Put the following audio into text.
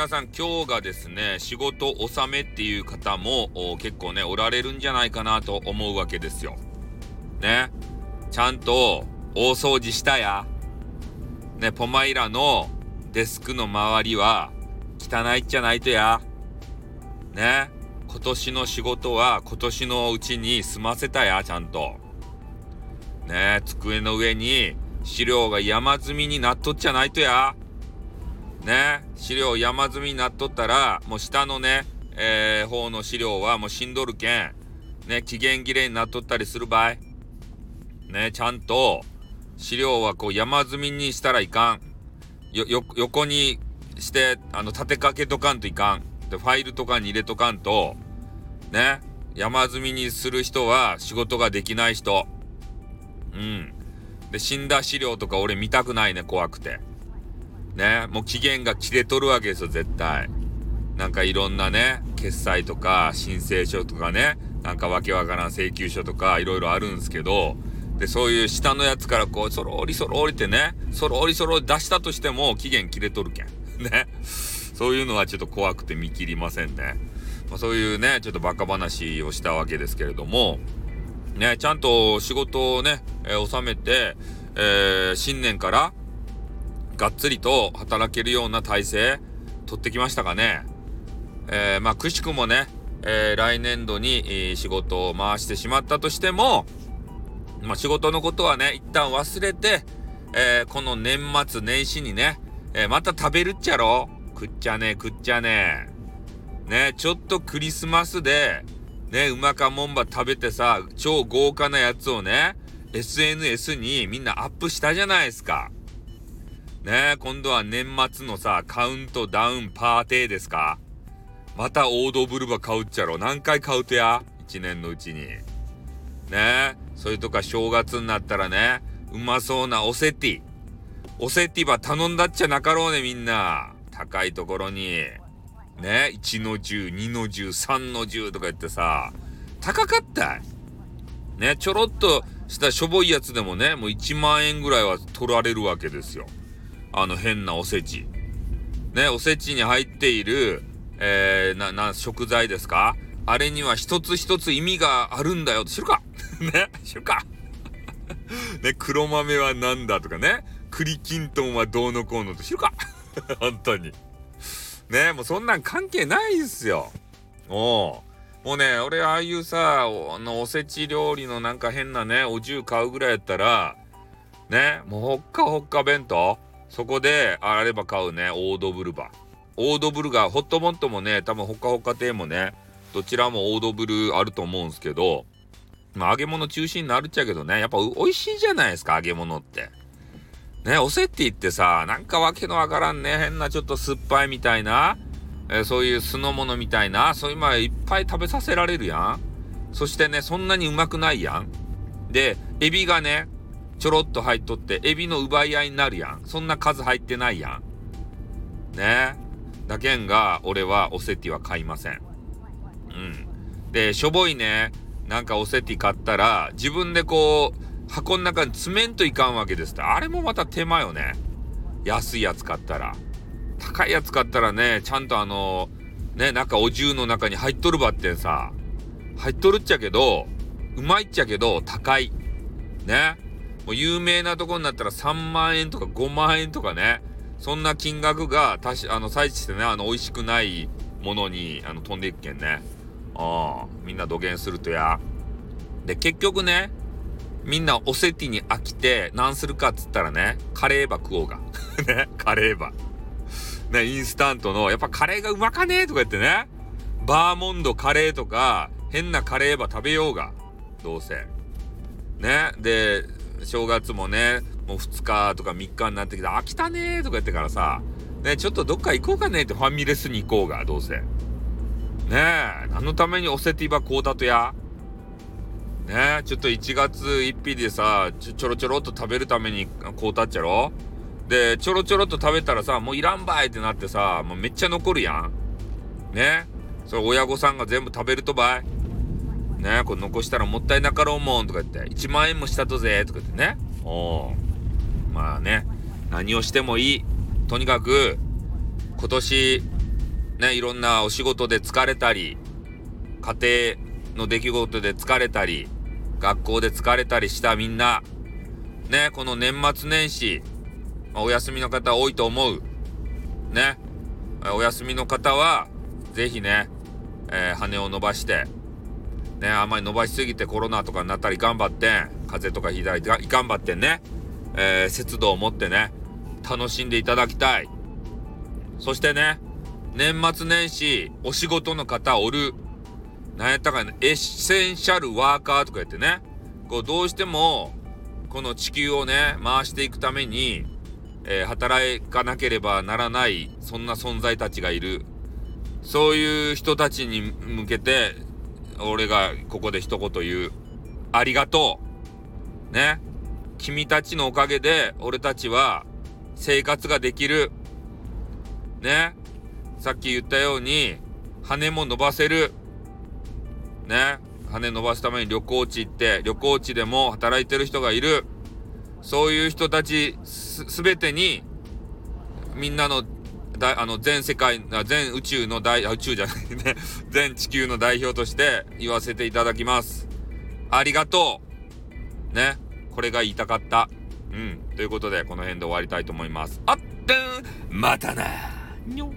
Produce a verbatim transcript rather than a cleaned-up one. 皆さん今日がですね仕事納めっていう方も結構ねおられるんじゃないかなと思うわけですよね。ちゃんと大掃除したやね、ポマイラのデスクの周りは汚いっちゃないとやね、今年の仕事は今年のうちに済ませたや、ちゃんとね、机の上に資料が山積みになっとっちゃないとやね、資料山積みになっとったらもう下のね、えー、方の資料はもうしんどるけんね、期限切れになっとったりする場合ね、ちゃんと資料はこう山積みにしたらいかんよ、よ横にしてあの立てかけとかんといかんで、ファイルとかに入れとかんとね、山積みにする人は仕事ができない人、うんで死んだ資料とか俺見たくないね、怖くてね、もう期限が切れとるわけですよ絶対。なんかいろんなね決済とか申請書とかね、なんかわけわからん請求書とかいろいろあるんですけど、でそういう下のやつからこうそろりそろりってね、そろりそろり出したとしても期限切れとるけんね、そういうのはちょっと怖くて見切りませんね、まあ、そういうねちょっとバカ話をしたわけですけれどもね、ちゃんと仕事をね、えー、収めて、えー、新年からがっつりと働けるような体制取ってきましたかね。えー、まあくしくもね、えー、来年度に、えー、仕事を回してしまったとしても、まあ、仕事のことはね一旦忘れて、えー、この年末年始にね、えー、また食べるっちゃろ、食っちゃね食っちゃねね、ちょっとクリスマスでねうまかもんば食べてさ、超豪華なやつをね エスエヌエス にみんなアップしたじゃないですかね。え今度は年末のさカウントダウンパーティーですか、また王道ブルバ買うっちゃろ、何回買うとやいちねんのうちにね。えそれとか正月になったらねうまそうなおせちおせちば頼んだっちゃなかろうね、みんな高いところにねえいちのじゅうにのじゅうさんのじゅうとか言ってさ高かったね。ちょろっとしたしょぼいやつでもねもういちまんえんぐらいは取られるわけですよ、あの変なおせちね、おせちに入っている、えー、なな食材ですか、あれには一つ一つ意味があるんだよ、知るかね知るかね、黒豆はなんだとかね、栗きんとんはどうのこうのと知るか本当にね、もうそんなん関係ないっすよ。おもうね俺ああいうさ お, のおせち料理のなんか変なねお重買うぐらいやったらね、もうほっかほっか弁当そこであれば買うね、オードブルバオードブルがホットモントもね多分ほかほか亭もねどちらもオードブルあると思うんですけど、まあ揚げ物中心になるっちゃけどね、やっぱ美味しいじゃないですか揚げ物ってね。おせって言ってさなんかわけのわからんね変なちょっと酸っぱいみたいな、えー、そういう酢の物みたいなそういうまいっぱい食べさせられるやん、そしてねそんなにうまくないやん、でエビがねちょろっと入っとってエビの奪い合いになるやん、そんな数入ってないやんね。だけんが俺はおせちは買いません。うんでしょぼいねなんかおせち買ったら自分でこう箱の中に詰めんといかんわけですって、あれもまた手間よね。安いやつ買ったら高いやつ買ったらねちゃんとあのねなんかお重の中に入っとるばってんさ入っとるっちゃけどうまいっちゃけど高いね。もう有名なとこになったらさんまんえんとかごまんえんとかね、そんな金額がたしあの採取してねあの美味しくないものにあの飛んでいくけんね、あみんなどげんするとやで結局ねみんなおせちに飽きて何するかっつったらねカレーば食おうがねカレーばねインスタントのやっぱカレーがうまかねえとか言ってねバーモンドカレーとか変なカレーば食べようがどうせね。で正月もねもうふつかとかみっかになってきた飽きたねーとか言ってからさ、ね、ちょっとどっか行こうかねってファミレスに行こうがどうせねえ何のためにおせていばこうだとやねえちょっといちがつついたちでさちょ、 ちょろちょろっと食べるためにこうたっちゃろでちょろちょろっと食べたらさもういらんばいってなってさもうめっちゃ残るやんねえそれ親御さんが全部食べるとばいね、これ残したらもったいなかろうもんとか言っていちまんえんもしたとぜとか言ってね、おまあね何をしてもいい、とにかく今年ね、いろんなお仕事で疲れたり、家庭の出来事で疲れたり、学校で疲れたりしたみんな、ね、この年末年始、まあ、お休みの方多いと思う。ね、お休みの方は、ぜひね、えー、羽を伸ばして、ね、あんまり伸ばしすぎてコロナとかになったり頑張って、風邪とかひいたり頑張ってね、えー、節度を持ってね、楽しんでいただきたい。そしてね、年末年始、お仕事の方おる、なんやったかね、エッセンシャルワーカーとか言ってね、こうどうしても、この地球をね、回していくために、えー、働かなければならない、そんな存在たちがいる。そういう人たちに向けて、俺がここで一言言う。ありがとう。ね。君たちのおかげで、俺たちは生活ができる。ね。さっき言ったように、羽も伸ばせる。ね。羽伸ばすために旅行地行って、旅行地でも働いてる人がいる。そういう人たちす、すべてに、みんなの、だあの、全世界、全宇宙の代、宇宙じゃないね。全地球の代表として言わせていただきます。ありがとう。ね。これが言いたかった。うん。ということで、この辺で終わりたいと思います。あってん、またな。にょ。